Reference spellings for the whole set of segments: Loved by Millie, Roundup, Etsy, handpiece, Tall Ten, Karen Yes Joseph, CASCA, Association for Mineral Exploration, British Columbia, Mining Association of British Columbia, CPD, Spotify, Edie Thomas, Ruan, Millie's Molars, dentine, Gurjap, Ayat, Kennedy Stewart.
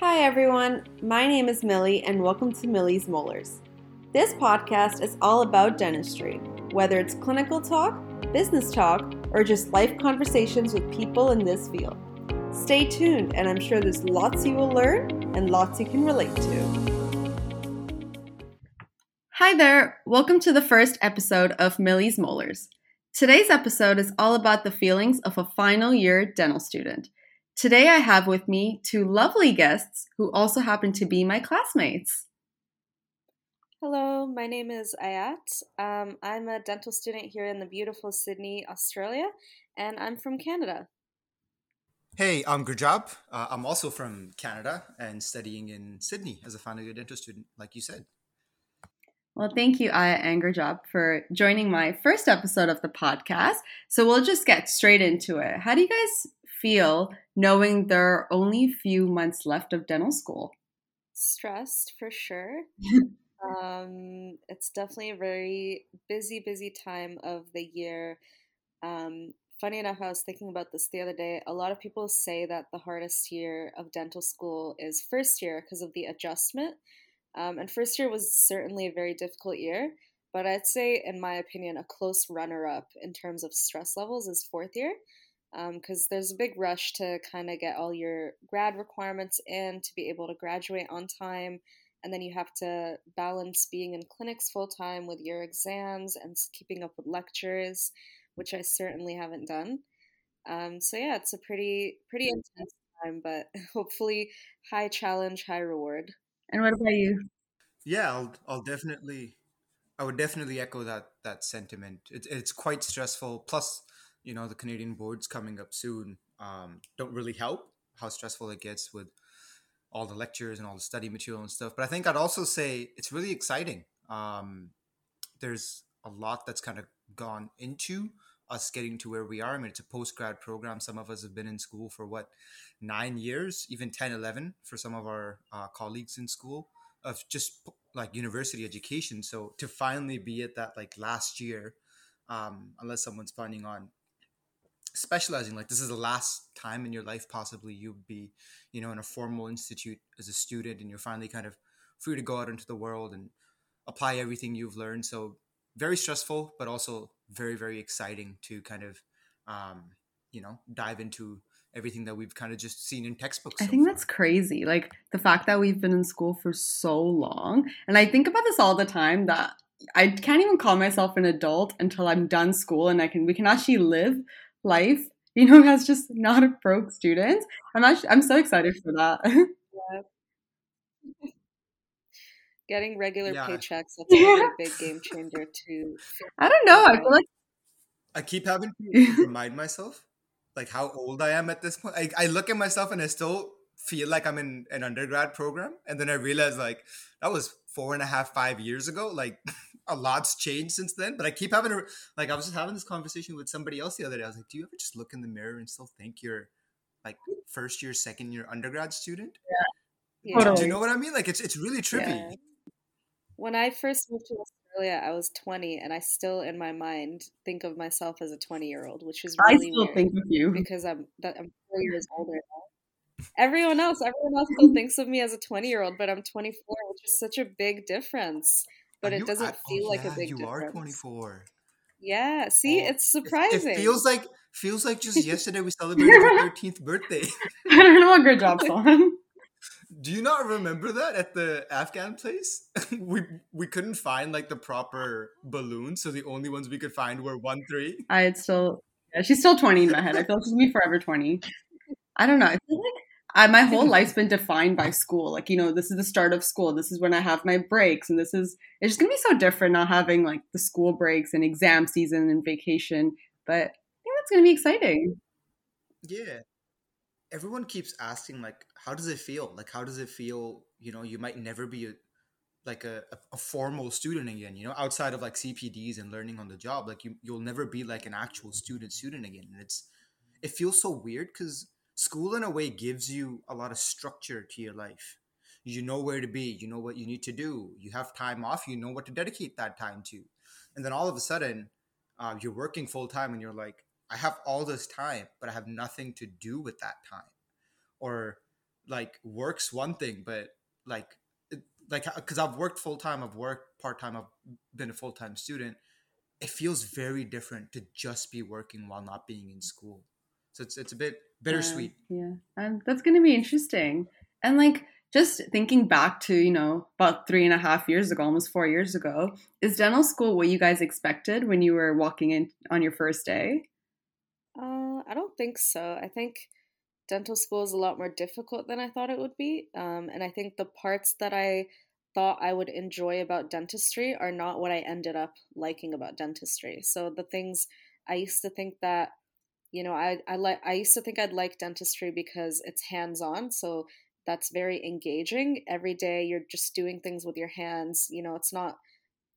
Hi everyone, my name is Millie and welcome to Millie's Molars. This podcast is all about dentistry, whether it's clinical talk, business talk, or just life conversations with people in this field. Stay tuned and I'm sure there's lots you will learn and lots you can relate to. Hi there, welcome to the first episode of Millie's Molars. Today's episode is all about the feelings of a final year dental student. Today I have with me two lovely guests who also happen to be my classmates. Hello, my name is Ayat. I'm a dental student here in the beautiful Sydney, Australia, and I'm from Canada. Hey, I'm Gurjap. I'm also from Canada and studying in Sydney as a final year dental student, like you said. Well, thank you, Ayat and Gurjap, for joining my first episode of the podcast. So we'll just get straight into it. How do you guys feel knowing there are only a few months left of dental school? Stressed, for sure. It's definitely a very busy time of the year. Funny enough, I was thinking about this the other day. A lot of people say that the hardest year of dental school is first year because of the adjustment. And first year was certainly a very difficult year. But I'd say, in my opinion, a close runner-up in terms of stress levels is fourth year. Because there's a big rush to kind of get all your grad requirements in to be able to graduate on time. And then you have to balance being in clinics full-time with your exams and keeping up with lectures, which I certainly haven't done. So, it's a pretty intense time, but hopefully high challenge, high reward. And what about you? Yeah, I would definitely echo that sentiment. It's quite stressful. Plus, you know, the Canadian board's coming up soon. Don't really help how stressful it gets with all the lectures and all the study material and stuff. But I think I'd also say it's really exciting. There's a lot that's kind of gone into us getting to where we are. I mean, it's a post-grad program. Some of us have been in school for 9 years, even 10, 11 for some of our colleagues in school of just like university education. So to finally be at that last year, unless someone's planning on specializing, this is the last time in your life possibly you'd be, you know, in a formal institute as a student, and you're finally kind of free to go out into the world and apply everything you've learned. So very stressful, but also very, very exciting to kind of, dive into everything that we've kind of just seen in textbooks. I think that's crazy. The fact that we've been in school for so long. And I think about this all the time, that I can't even call myself an adult until I'm done school and we can actually live life, you know, as just not a broke student. I'm so excited for that. Yeah. Getting regular paychecks, that's a big game changer too. I don't know. I feel like I keep having to remind myself how old I am at this point. I look at myself and I still feel like I'm in an undergrad program, and then I realize that was 4.5, 5 years ago. A lot's changed since then, but I keep having I was just having this conversation with somebody else the other day. I was like, do you ever just look in the mirror and still think you're first year, second year undergrad student? Yeah. Totally. Do you know what I mean? It's really trippy. Yeah. When I first moved to Australia, I was 20, and I still in my mind think of myself as a 20-year-old, which is really weird. I still think of you because I'm 4 years older now. Everyone else still thinks of me as a 20-year-old, but I'm 24, which is such a big difference. But it doesn't feel like a big difference. You are 24. Yeah, see, it's surprising. It feels like just yesterday we celebrated your 13th birthday. I don't know what good job's on. Do you not remember that at the Afghan place? we couldn't find the proper balloons, so the only ones we could find were 1-3. She's still 20 in my head. I feel like she's gonna be forever 20. I don't know. I feel like my whole life's been defined by school. This is the start of school. This is when I have my breaks, and it's just gonna be so different not having the school breaks and exam season and vacation. But I think that's gonna be exciting. Yeah. Everyone keeps asking, how does it feel? How does it feel? You know, you might never be a formal student again, you know, outside of CPDs and learning on the job, you'll never be an actual student again. And it feels so weird because school in a way gives you a lot of structure to your life. You know where to be, you know what you need to do. You have time off, you know what to dedicate that time to. And then all of a sudden you're working full time and you're I have all this time, but I have nothing to do with that time. Or like work's one thing, but like because I've worked full time, I've worked part time, I've been a full time student. It feels very different to just be working while not being in school. So it's a bit bittersweet. That's going to be interesting. And like just thinking back to, you know, about 3.5 years ago, almost 4 years ago, is dental school what you guys expected when you were walking in on your first day? I don't think so. I think dental school is a lot more difficult than I thought it would be. And I think the parts that I thought I would enjoy about dentistry are not what I ended up liking about dentistry. So the things I used to think that, you know, I used to think I'd like dentistry because it's hands-on. So that's very engaging. Every day you're just doing things with your hands. You know, it's not,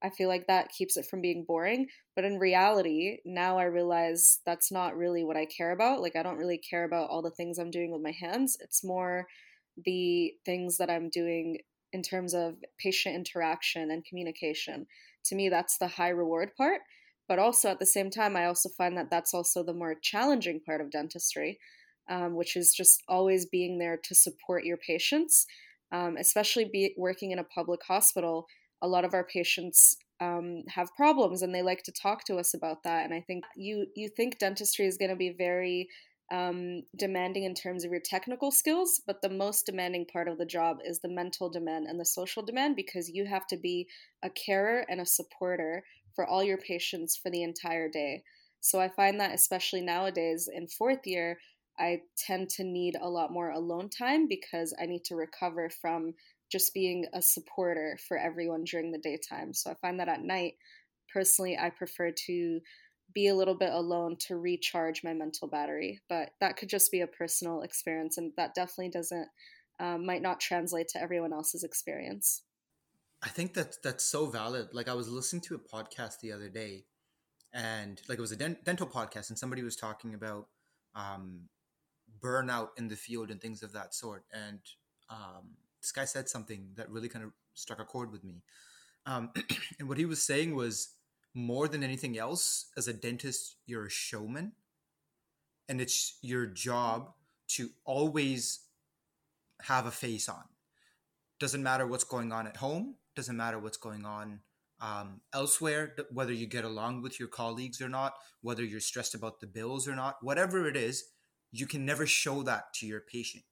I feel like that keeps it from being boring. But in reality, now I realize that's not really what I care about. Like, I don't really care about all the things I'm doing with my hands. It's more the things that I'm doing in terms of patient interaction and communication. To me, that's the high reward part. But also at the same time, I also find that that's also the more challenging part of dentistry, which is just always being there to support your patients, especially working in a public hospital. A lot of our patients have problems and they like to talk to us about that. And I think you think dentistry is going to be very demanding in terms of your technical skills, but the most demanding part of the job is the mental demand and the social demand, because you have to be a carer and a supporter for all your patients for the entire day. So I find that especially nowadays in fourth year, I tend to need a lot more alone time because I need to recover from just being a supporter for everyone during the daytime. So I find that at night, personally, I prefer to be a little bit alone to recharge my mental battery. But that could just be a personal experience, and that definitely might not translate to everyone else's experience. I think that's so valid. Like, I was listening to a podcast the other day, and like it was a dental podcast, and somebody was talking about burnout in the field and things of that sort. And this guy said something that really kind of struck a chord with me. And what he was saying was, more than anything else, as a dentist, you're a showman, and it's your job to always have a face on. Doesn't matter what's going on at home, doesn't matter what's going on elsewhere, whether you get along with your colleagues or not, whether you're stressed about the bills or not, whatever it is, you can never show that to your patient,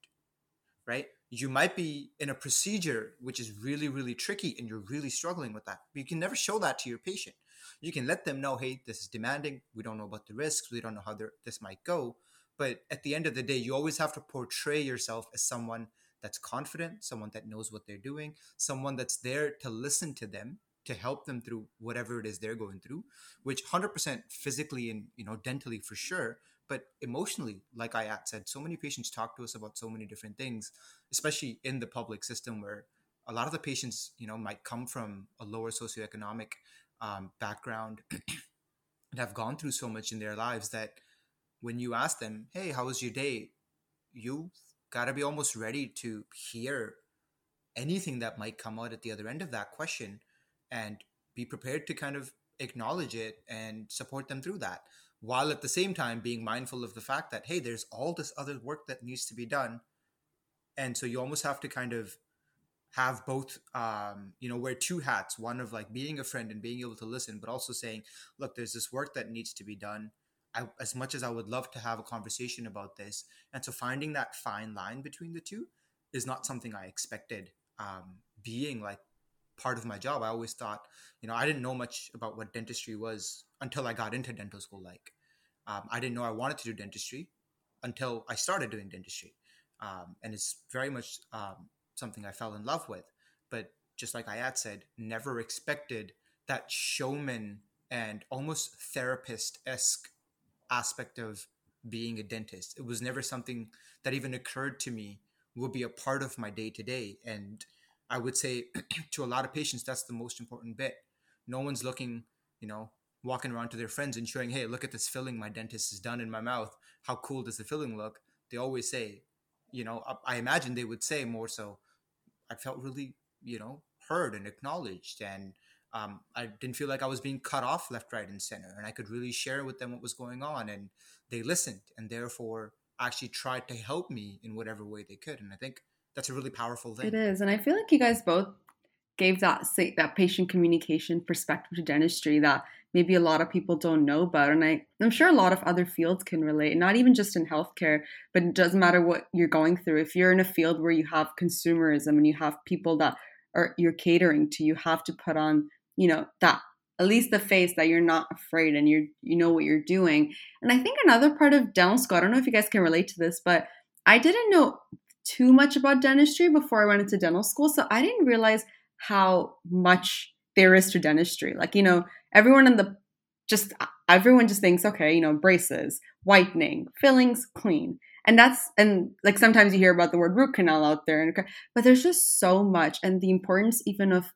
right? You might be in a procedure which is really, really tricky and you're really struggling with that, but you can never show that to your patient. You can let them know, hey, this is demanding. We don't know about the risks. We don't know how this might go. But at the end of the day, you always have to portray yourself as someone that's confident, someone that knows what they're doing, someone that's there to listen to them, to help them through whatever it is they're going through, which 100% physically and, you know, dentally for sure. But emotionally, like Ayat said, so many patients talk to us about so many different things, especially in the public system where a lot of the patients, you know, might come from a lower socioeconomic background and have gone through so much in their lives that when you ask them, hey, how was your day? You got to be almost ready to hear anything that might come out at the other end of that question and be prepared to kind of acknowledge it and support them through that, while at the same time being mindful of the fact that, hey, there's all this other work that needs to be done. And so you almost have to kind of have both, you know, wear two hats, one of like being a friend and being able to listen, but also saying, look, there's this work that needs to be done. As much as I would love to have a conversation about this. And so finding that fine line between the two is not something I expected being like part of my job. I always thought, you know, I didn't know much about what dentistry was until I got into dental school. Like, I didn't know I wanted to do dentistry until I started doing dentistry. And it's very much something I fell in love with. But just like Ayat said, never expected that showman and almost therapist-esque aspect of being a dentist. It was never something that even occurred to me would be a part of my day-to-day. And I would say to a lot of patients, that's the most important bit. No one's looking, you know, walking around to their friends and showing, hey, look at this filling my dentist has done in my mouth. How cool does the filling look? They always say, you know, I imagine they would say more so, I felt really, you know, heard and acknowledged. And I didn't feel like I was being cut off left, right, and center. And I could really share with them what was going on. And they listened and therefore actually tried to help me in whatever way they could. And I think that's a really powerful thing. It is. And I feel like you guys both gave that patient communication perspective to dentistry that maybe a lot of people don't know about. And I'm sure a lot of other fields can relate, not even just in healthcare, but it doesn't matter what you're going through. If you're in a field where you have consumerism and you have people that you're catering to, you have to put on, that at least the face that you're not afraid and you know what you're doing. And I think another part of dental school, I don't know if you guys can relate to this, but I didn't know too much about dentistry before I went into dental school. So I didn't realize how much there is to dentistry. Like, everyone just thinks, okay, braces, whitening, fillings, clean. And like sometimes you hear about the word root canal out there, but there's just so much, and the importance even of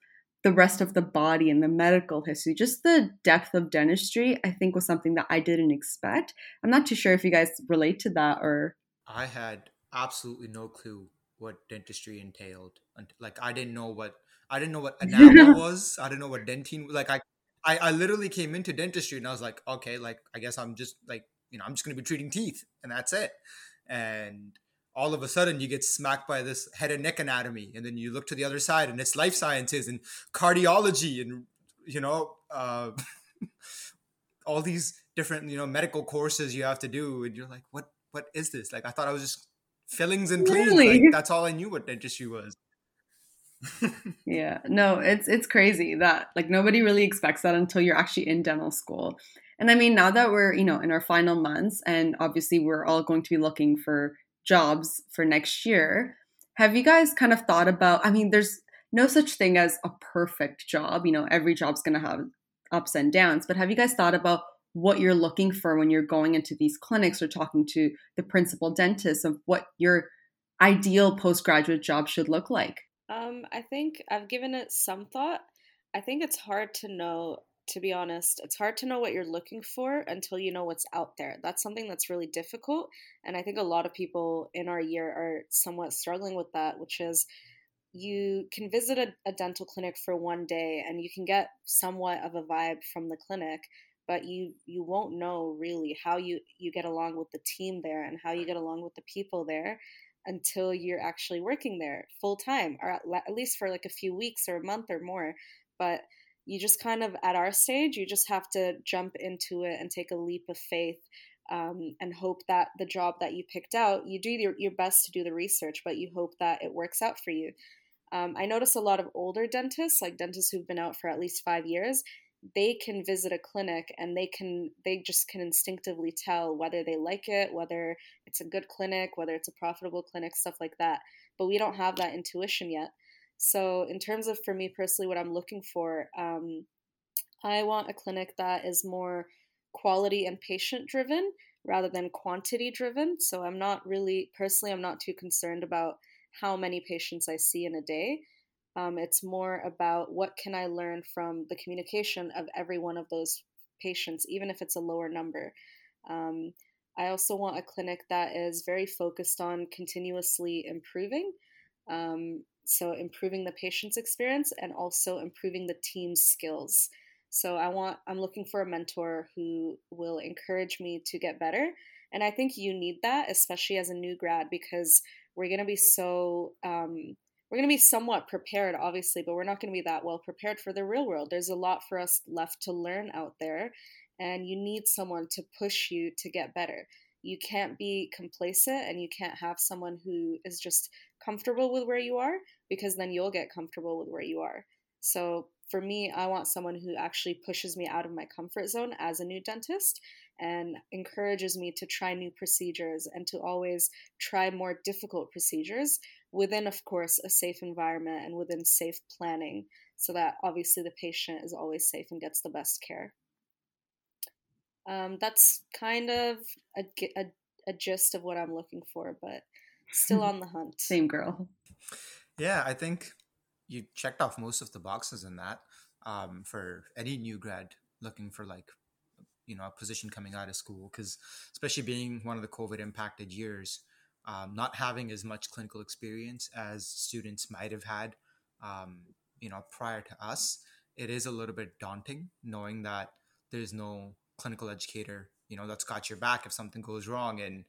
the rest of the body and the medical history, just the depth of dentistry, I think was something that I didn't expect. I'm not too sure if you guys relate to that or. I had absolutely no clue what dentistry entailed. Like I didn't know what enamel was. I didn't know what dentine was. Like I literally came into dentistry and I was like, okay, like I guess I'm just like, I'm just going to be treating teeth and that's it. And all of a sudden you get smacked by this head and neck anatomy, and then you look to the other side and it's life sciences and cardiology and all these different medical courses you have to do, and you're like, what is this? Like I thought I was just fillings and cleans. Really? Like, that's all I knew what dentistry was. Yeah, no, it's crazy that like nobody really expects that until you're actually in dental school. And I mean, now that we're, in our final months, and obviously we're all going to be looking for jobs for next year, have you guys kind of thought about, there's no such thing as a perfect job, every job's going to have ups and downs, but have you guys thought about what you're looking for when you're going into these clinics or talking to the principal dentist of what your ideal postgraduate job should look like? I think I've given it some thought. I think it's hard to know, to be honest. It's hard to know what you're looking for until you know what's out there. That's something that's really difficult. And I think a lot of people in our year are somewhat struggling with that, which is you can visit a dental clinic for one day and you can get somewhat of a vibe from the clinic, but you won't know really how you get along with the team there and how you get along with the people there until you're actually working there full time, or at least for like a few weeks or a month or more. But you just kind of, at our stage, you just have to jump into it and take a leap of faith and hope that the job that you picked out, you do your best to do the research, but you hope that it works out for you. I notice a lot of older dentists, like dentists who've been out for at least 5 years, they can visit a clinic and they just can instinctively tell whether they like it, whether it's a good clinic, whether it's a profitable clinic, stuff like that. But we don't have that intuition yet. So in terms of, for me personally, what I'm looking for, I want a clinic that is more quality and patient driven rather than quantity driven. So I'm not too concerned about how many patients I see in a day. It's more about what can I learn from the communication of every one of those patients, even if it's a lower number. I also want a clinic that is very focused on continuously improving. So improving the patient's experience and also improving the team's skills. So I'm looking for a mentor who will encourage me to get better. And I think you need that, especially as a new grad, because we're going to be we're going to be somewhat prepared, obviously, but we're not going to be that well prepared for the real world. There's a lot for us left to learn out there, and you need someone to push you to get better. You can't be complacent, and you can't have someone who is just comfortable with where you are, because then you'll get comfortable with where you are. So for me, I want someone who actually pushes me out of my comfort zone as a new dentist and encourages me to try new procedures and to always try more difficult procedures, within, of course, a safe environment and within safe planning, so that obviously the patient is always safe and gets the best care. That's kind of a gist of what I'm looking for, but still on the hunt. Same girl. Yeah, I think you checked off most of the boxes in that for any new grad looking for a position coming out of school, because especially being one of the COVID impacted years, not having as much clinical experience as students might have had, prior to us, it is a little bit daunting knowing that there's no clinical educator, you know, that's got your back if something goes wrong. And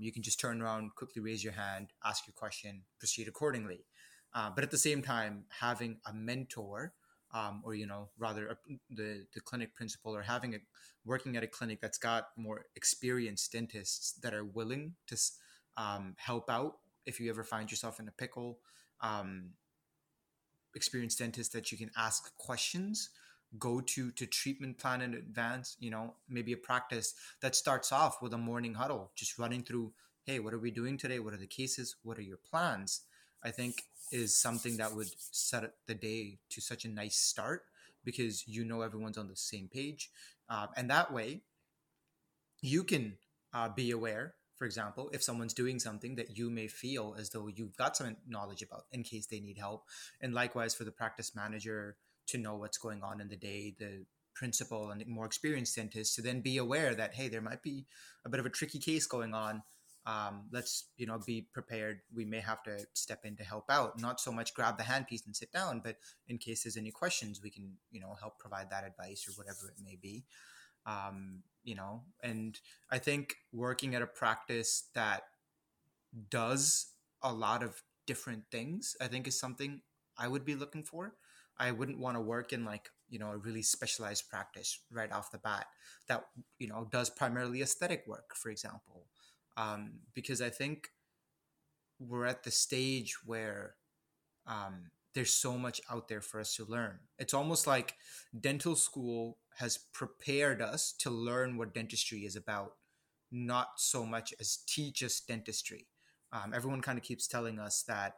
you can just turn around, quickly raise your hand, ask your question, proceed accordingly. But at the same time, having a mentor or, you know, rather the clinic principal, or having working at a clinic that's got more experienced dentists that are willing to help out if you ever find yourself in a pickle, experienced dentists that you can ask questions, go to treatment plan in advance, you know, maybe a practice that starts off with a morning huddle, just running through, hey, what are we doing today? What are the cases? What are your plans? I think is something that would set the day to such a nice start, because you know everyone's on the same page. And that way you can be aware, for example, if someone's doing something that you may feel as though you've got some knowledge about in case they need help. And likewise for the practice manager to know what's going on in the day, the principal and more experienced dentist to then be aware that, hey, there might be a bit of a tricky case going on. Let's, you know, be prepared. We may have to step in to help out, not so much grab the handpiece and sit down, but in case there's any questions, we can, you know, help provide that advice or whatever it may be. You know, and I think working at a practice that does a lot of different things, I think is something I would be looking for. I wouldn't want to work in, like, you know, a really specialized practice right off the bat that, you know, does primarily aesthetic work, for example. Because I think we're at the stage where there's so much out there for us to learn. It's almost like dental school has prepared us to learn what dentistry is about, not so much as teach us dentistry. Everyone kind of keeps telling us that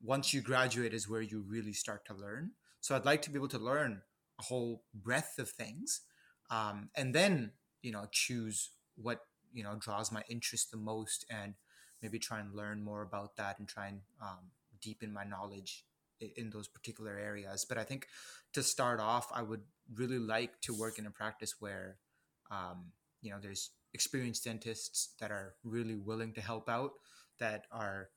once you graduate is where you really start to learn. So I'd like to be able to learn a whole breadth of things, and then, you know, choose what, you know, draws my interest the most, and maybe try and learn more about that and try and deepen my knowledge in those particular areas. But I think to start off, I would really like to work in a practice where, you know, there's experienced dentists that are really willing to help out, that are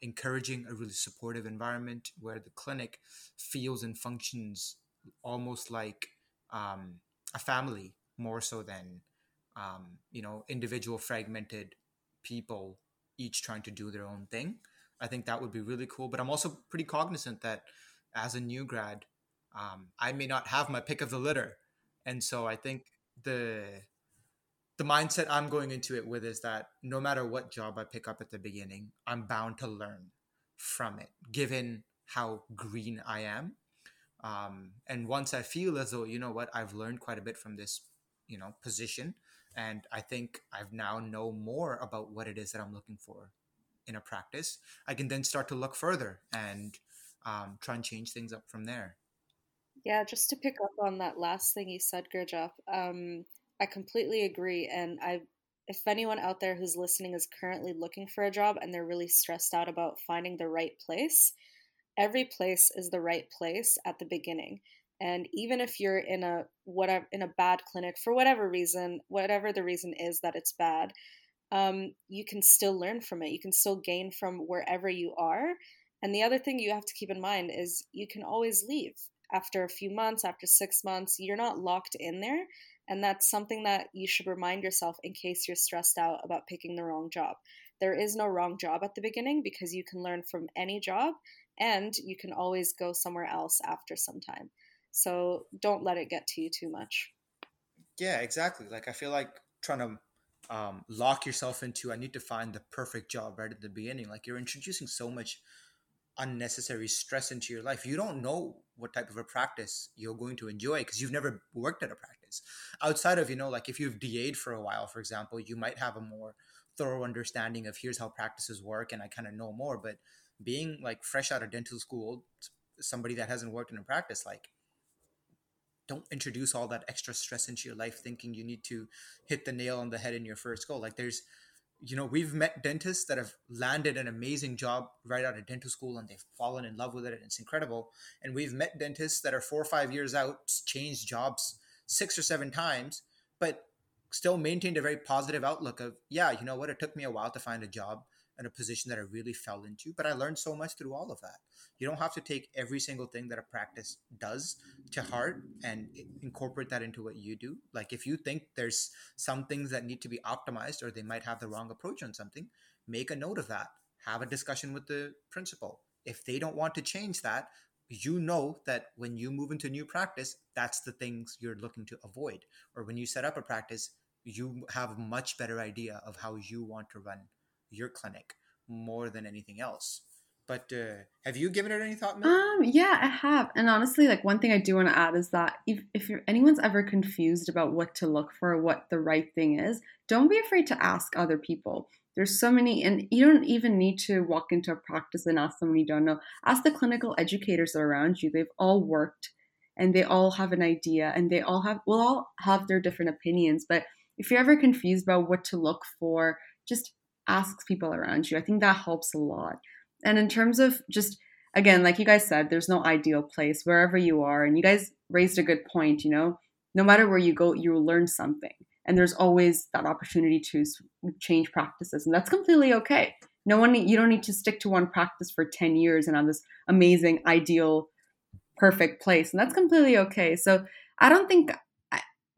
encouraging a really supportive environment where the clinic feels and functions almost like a family more so than, you know, individual fragmented people each trying to do their own thing. I think that would be really cool. But I'm also pretty cognizant that as a new grad, I may not have my pick of the litter. And so I think the mindset I'm going into it with is that no matter what job I pick up at the beginning, I'm bound to learn from it, given how green I am. And once I feel as though, you know what, I've learned quite a bit from this, you know, position, and I think I've now know more about what it is that I'm looking for in a practice, I can then start to look further and try and change things up from there. Yeah, just to pick up on that last thing you said, Gurjap, I completely agree. And if anyone out there who's listening is currently looking for a job and they're really stressed out about finding the right place, every place is the right place at the beginning. And even if you're in a bad clinic for whatever reason, whatever the reason is that it's bad, you can still learn from it. You can still gain from wherever you are. And the other thing you have to keep in mind is you can always leave after a few months, after 6 months. You're not locked in there. And that's something that you should remind yourself in case you're stressed out about picking the wrong job. There is no wrong job at the beginning because you can learn from any job and you can always go somewhere else after some time. So don't let it get to you too much. Yeah, exactly. Like, I feel like trying to lock yourself into, I need to find the perfect job right at the beginning. Like, you're introducing so much unnecessary stress into your life. You don't know what type of a practice you're going to enjoy because you've never worked at a practice. Outside of, you know, like if you've DA'd for a while, for example, you might have a more thorough understanding of here's how practices work and I kind of know more. But being like fresh out of dental school, somebody that hasn't worked in a practice, like, don't introduce all that extra stress into your life thinking you need to hit the nail on the head in your first goal. Like, there's, you know, we've met dentists that have landed an amazing job right out of dental school and they've fallen in love with it and it's incredible. And we've met dentists that are 4 or 5 years out, changed jobs 6 or 7 times, but still maintained a very positive outlook of, yeah, you know what, it took me a while to find a job. in a position that I really fell into, but I learned so much through all of that. You don't have to take every single thing that a practice does to heart and incorporate that into what you do. Like if you think there's some things that need to be optimized or they might have the wrong approach on something, make a note of that. Have a discussion with the principal. If they don't want to change that, you know that when you move into new practice, that's the things you're looking to avoid. Or when you set up a practice, you have a much better idea of how you want to run your clinic more than anything else. But have you given it any thought, Millie? Yeah, I have. And honestly, like one thing I do want to add is that if anyone's ever confused about what to look for, what the right thing is, don't be afraid to ask other people. There's so many, and you don't even need to walk into a practice and ask someone you don't know. Ask the clinical educators that are around you. They've all worked and they all have an idea and they all have, will all have their different opinions. But if you're ever confused about what to look for, just ask people around you. I think that helps a lot. And in terms of just, again, like you guys said, there's no ideal place wherever you are. And you guys raised a good point, you know, no matter where you go, you will learn something. And there's always that opportunity to change practices. And that's completely okay. You don't need to stick to one practice for 10 years and have this amazing, ideal, perfect place. And that's completely okay. So I don't think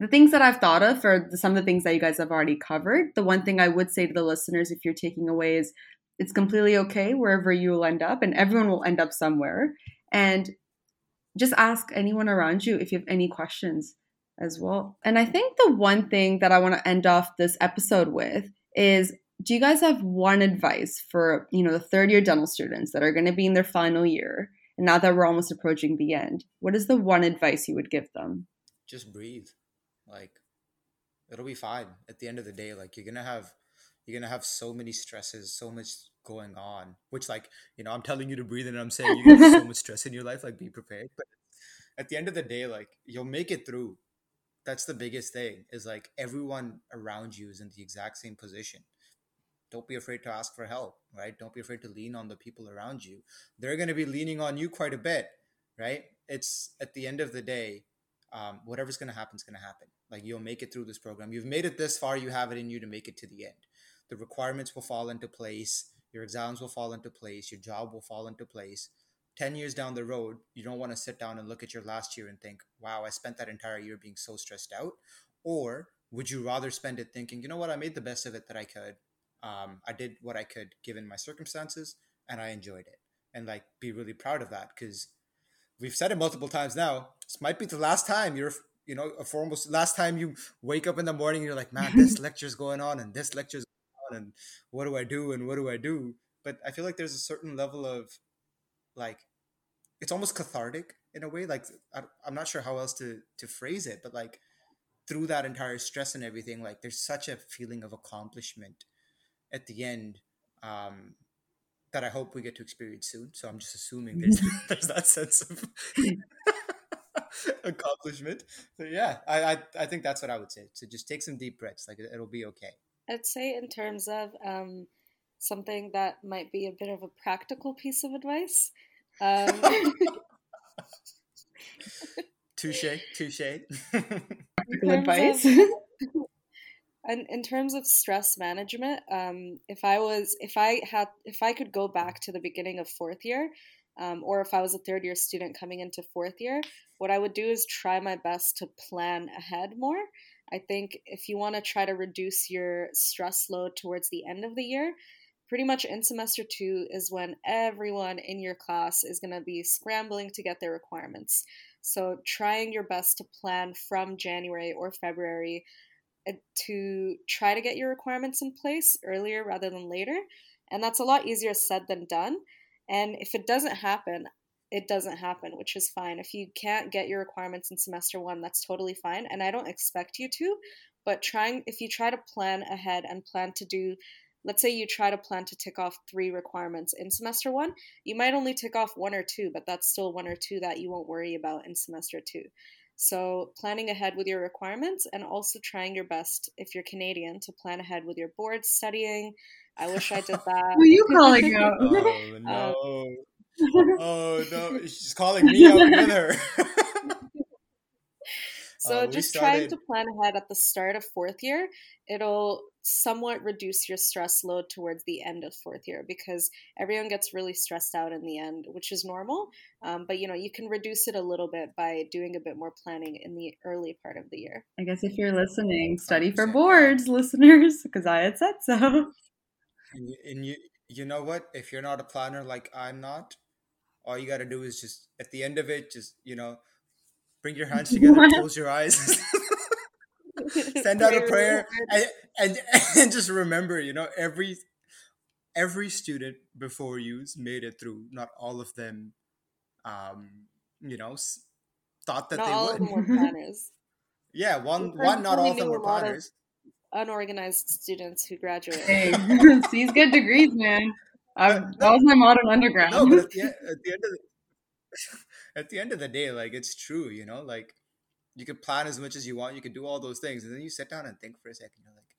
the things that I've thought of are some of the things that you guys have already covered. The one thing I would say to the listeners, if you're taking away, is it's completely okay wherever you will end up, and everyone will end up somewhere. And just ask anyone around you if you have any questions as well. And I think the one thing that I want to end off this episode with is, do you guys have one advice for, you know, the third-year dental students that are going to be in their final year, and now that we're almost approaching the end, what is the one advice you would give them? Just breathe. Like, it'll be fine at the end of the day. Like, you're going to have so many stresses, so much going on, which, like, you know, I'm telling you to breathe in and I'm saying you have so much stress in your life, like, be prepared. But at the end of the day, like, you'll make it through. That's the biggest thing, is like everyone around you is in the exact same position. Don't be afraid to ask for help, right? Don't be afraid to lean on the people around you. They're going to be leaning on you quite a bit, right? It's at the end of the day, whatever's going to happen is going to happen. Like, you'll make it through this program. You've made it this far. You have it in you to make it to the end. The requirements will fall into place. Your exams will fall into place. Your job will fall into place. 10 years down the road, you don't want to sit down and look at your last year and think, wow, I spent that entire year being so stressed out. Or would you rather spend it thinking, you know what, I made the best of it that I could. I did what I could given my circumstances and I enjoyed it. And like, be really proud of that, because we've said it multiple times now. This might be the last time last time you wake up in the morning, you're like, man, this lecture's going on and this lecture's going on and what do I do and what do I do? But I feel like there's a certain level of, like, it's almost cathartic in a way. Like, I'm not sure how else to phrase it, but like, through that entire stress and everything, like, there's such a feeling of accomplishment at the end that I hope we get to experience soon. So I'm just assuming there's that sense of accomplishment. So yeah, I think that's what I would say. So just take some deep breaths. Like, it'll be okay. I'd say in terms of something that might be a bit of a practical piece of advice. Touche. Practical advice. And in terms of stress management, if I could go back to the beginning of fourth year, or if I was a third year student coming into fourth year, what I would do is try my best to plan ahead more. I think if you want to try to reduce your stress load towards the end of the year, pretty much in semester 2 is when everyone in your class is going to be scrambling to get their requirements. So trying your best to plan from January or February to try to get your requirements in place earlier rather than later. And that's a lot easier said than done. And if it doesn't happen, it doesn't happen, which is fine. If you can't get your requirements in semester 1, that's totally fine. And I don't expect you to, but if you try to plan ahead and plan to do, let's say you try to plan to tick off 3 requirements in semester 1, you might only tick off 1 or 2, but that's still 1 or 2 that you won't worry about in semester 2. So planning ahead with your requirements, and also trying your best, if you're Canadian, to plan ahead with your board studying. I wish I did that. Who are you calling out? Oh, no. She's calling me out with her. So trying to plan ahead at the start of fourth year, it'll somewhat reduce your stress load towards the end of fourth year, because everyone gets really stressed out in the end, which is normal. But, you know, you can reduce it a little bit by doing a bit more planning in the early part of the year. I guess if you're listening, study for boards, listeners, because I had said so. And you know what? If you're not a planner like I'm not, all you got to do is just at the end of it, just, you know, bring your hands together, close your eyes, send out a prayer, and just remember, you know, every student before you made it through. Not all of them, you know, thought that they would. Not all of them were planners. Yeah, not all of them were planners. Unorganized students who graduated. Hey, C's get degrees, man. That was my motto in undergrad. No, but at the end of the day, like, it's true, you know, like, you could plan as much as you want, you could do all those things, and then you sit down and think for a second, you're like,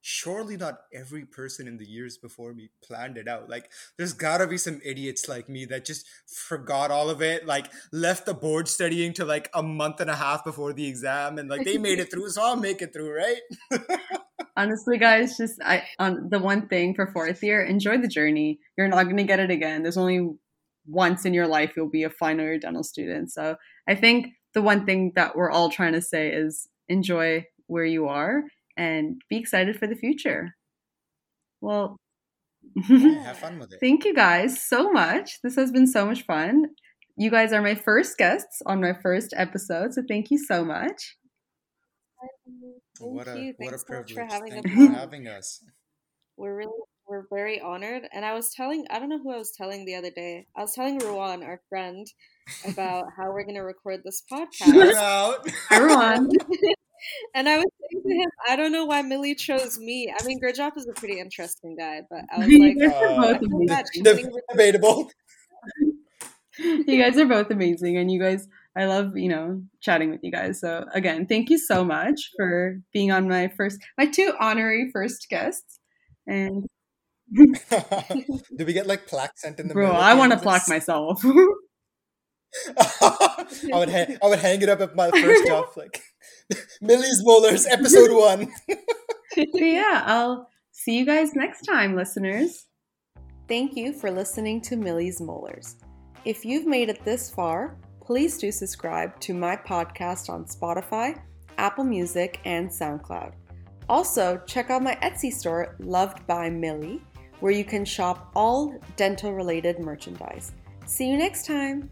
surely not every person in the years before me planned it out. Like, there's gotta be some idiots like me that just forgot all of it, like, left the board studying to like a month and a half before the exam, and like, they made it through, so I'll make it through, right? Honestly, guys, just the one thing for fourth year, enjoy the journey. You're not gonna get it again. There's only once in your life you'll be a final or dental student. So I think the one thing that we're all trying to say is enjoy where you are and be excited for the future. Well, yeah, have fun with it. Thank you guys so much. This has been so much fun. You guys are my first guests on my first episode, so thank you so much. What a privilege for having us. We're very honored. And I was telling Ruan, our friend, about how we're going to record this podcast. Shout out, Ruan. And I was saying to him, I don't know why Millie chose me. I mean, Gurjap is a pretty interesting guy, but I was like, debatable. You guys are both amazing. And you guys, I love, you know, chatting with you guys. So again, thank you so much for being on my two honorary first guests. And do we get like plaque sent in the middle? Bro, I want to plaque myself. I would hang it up at my first job, like Millie's Molars, episode 1. Yeah, I'll see you guys next time, listeners. Thank you for listening to Millie's Molars. If you've made it this far, please do subscribe to my podcast on Spotify, Apple Music, and SoundCloud. Also, check out my Etsy store, Loved by Millie, where you can shop all dental-related merchandise. See you next time!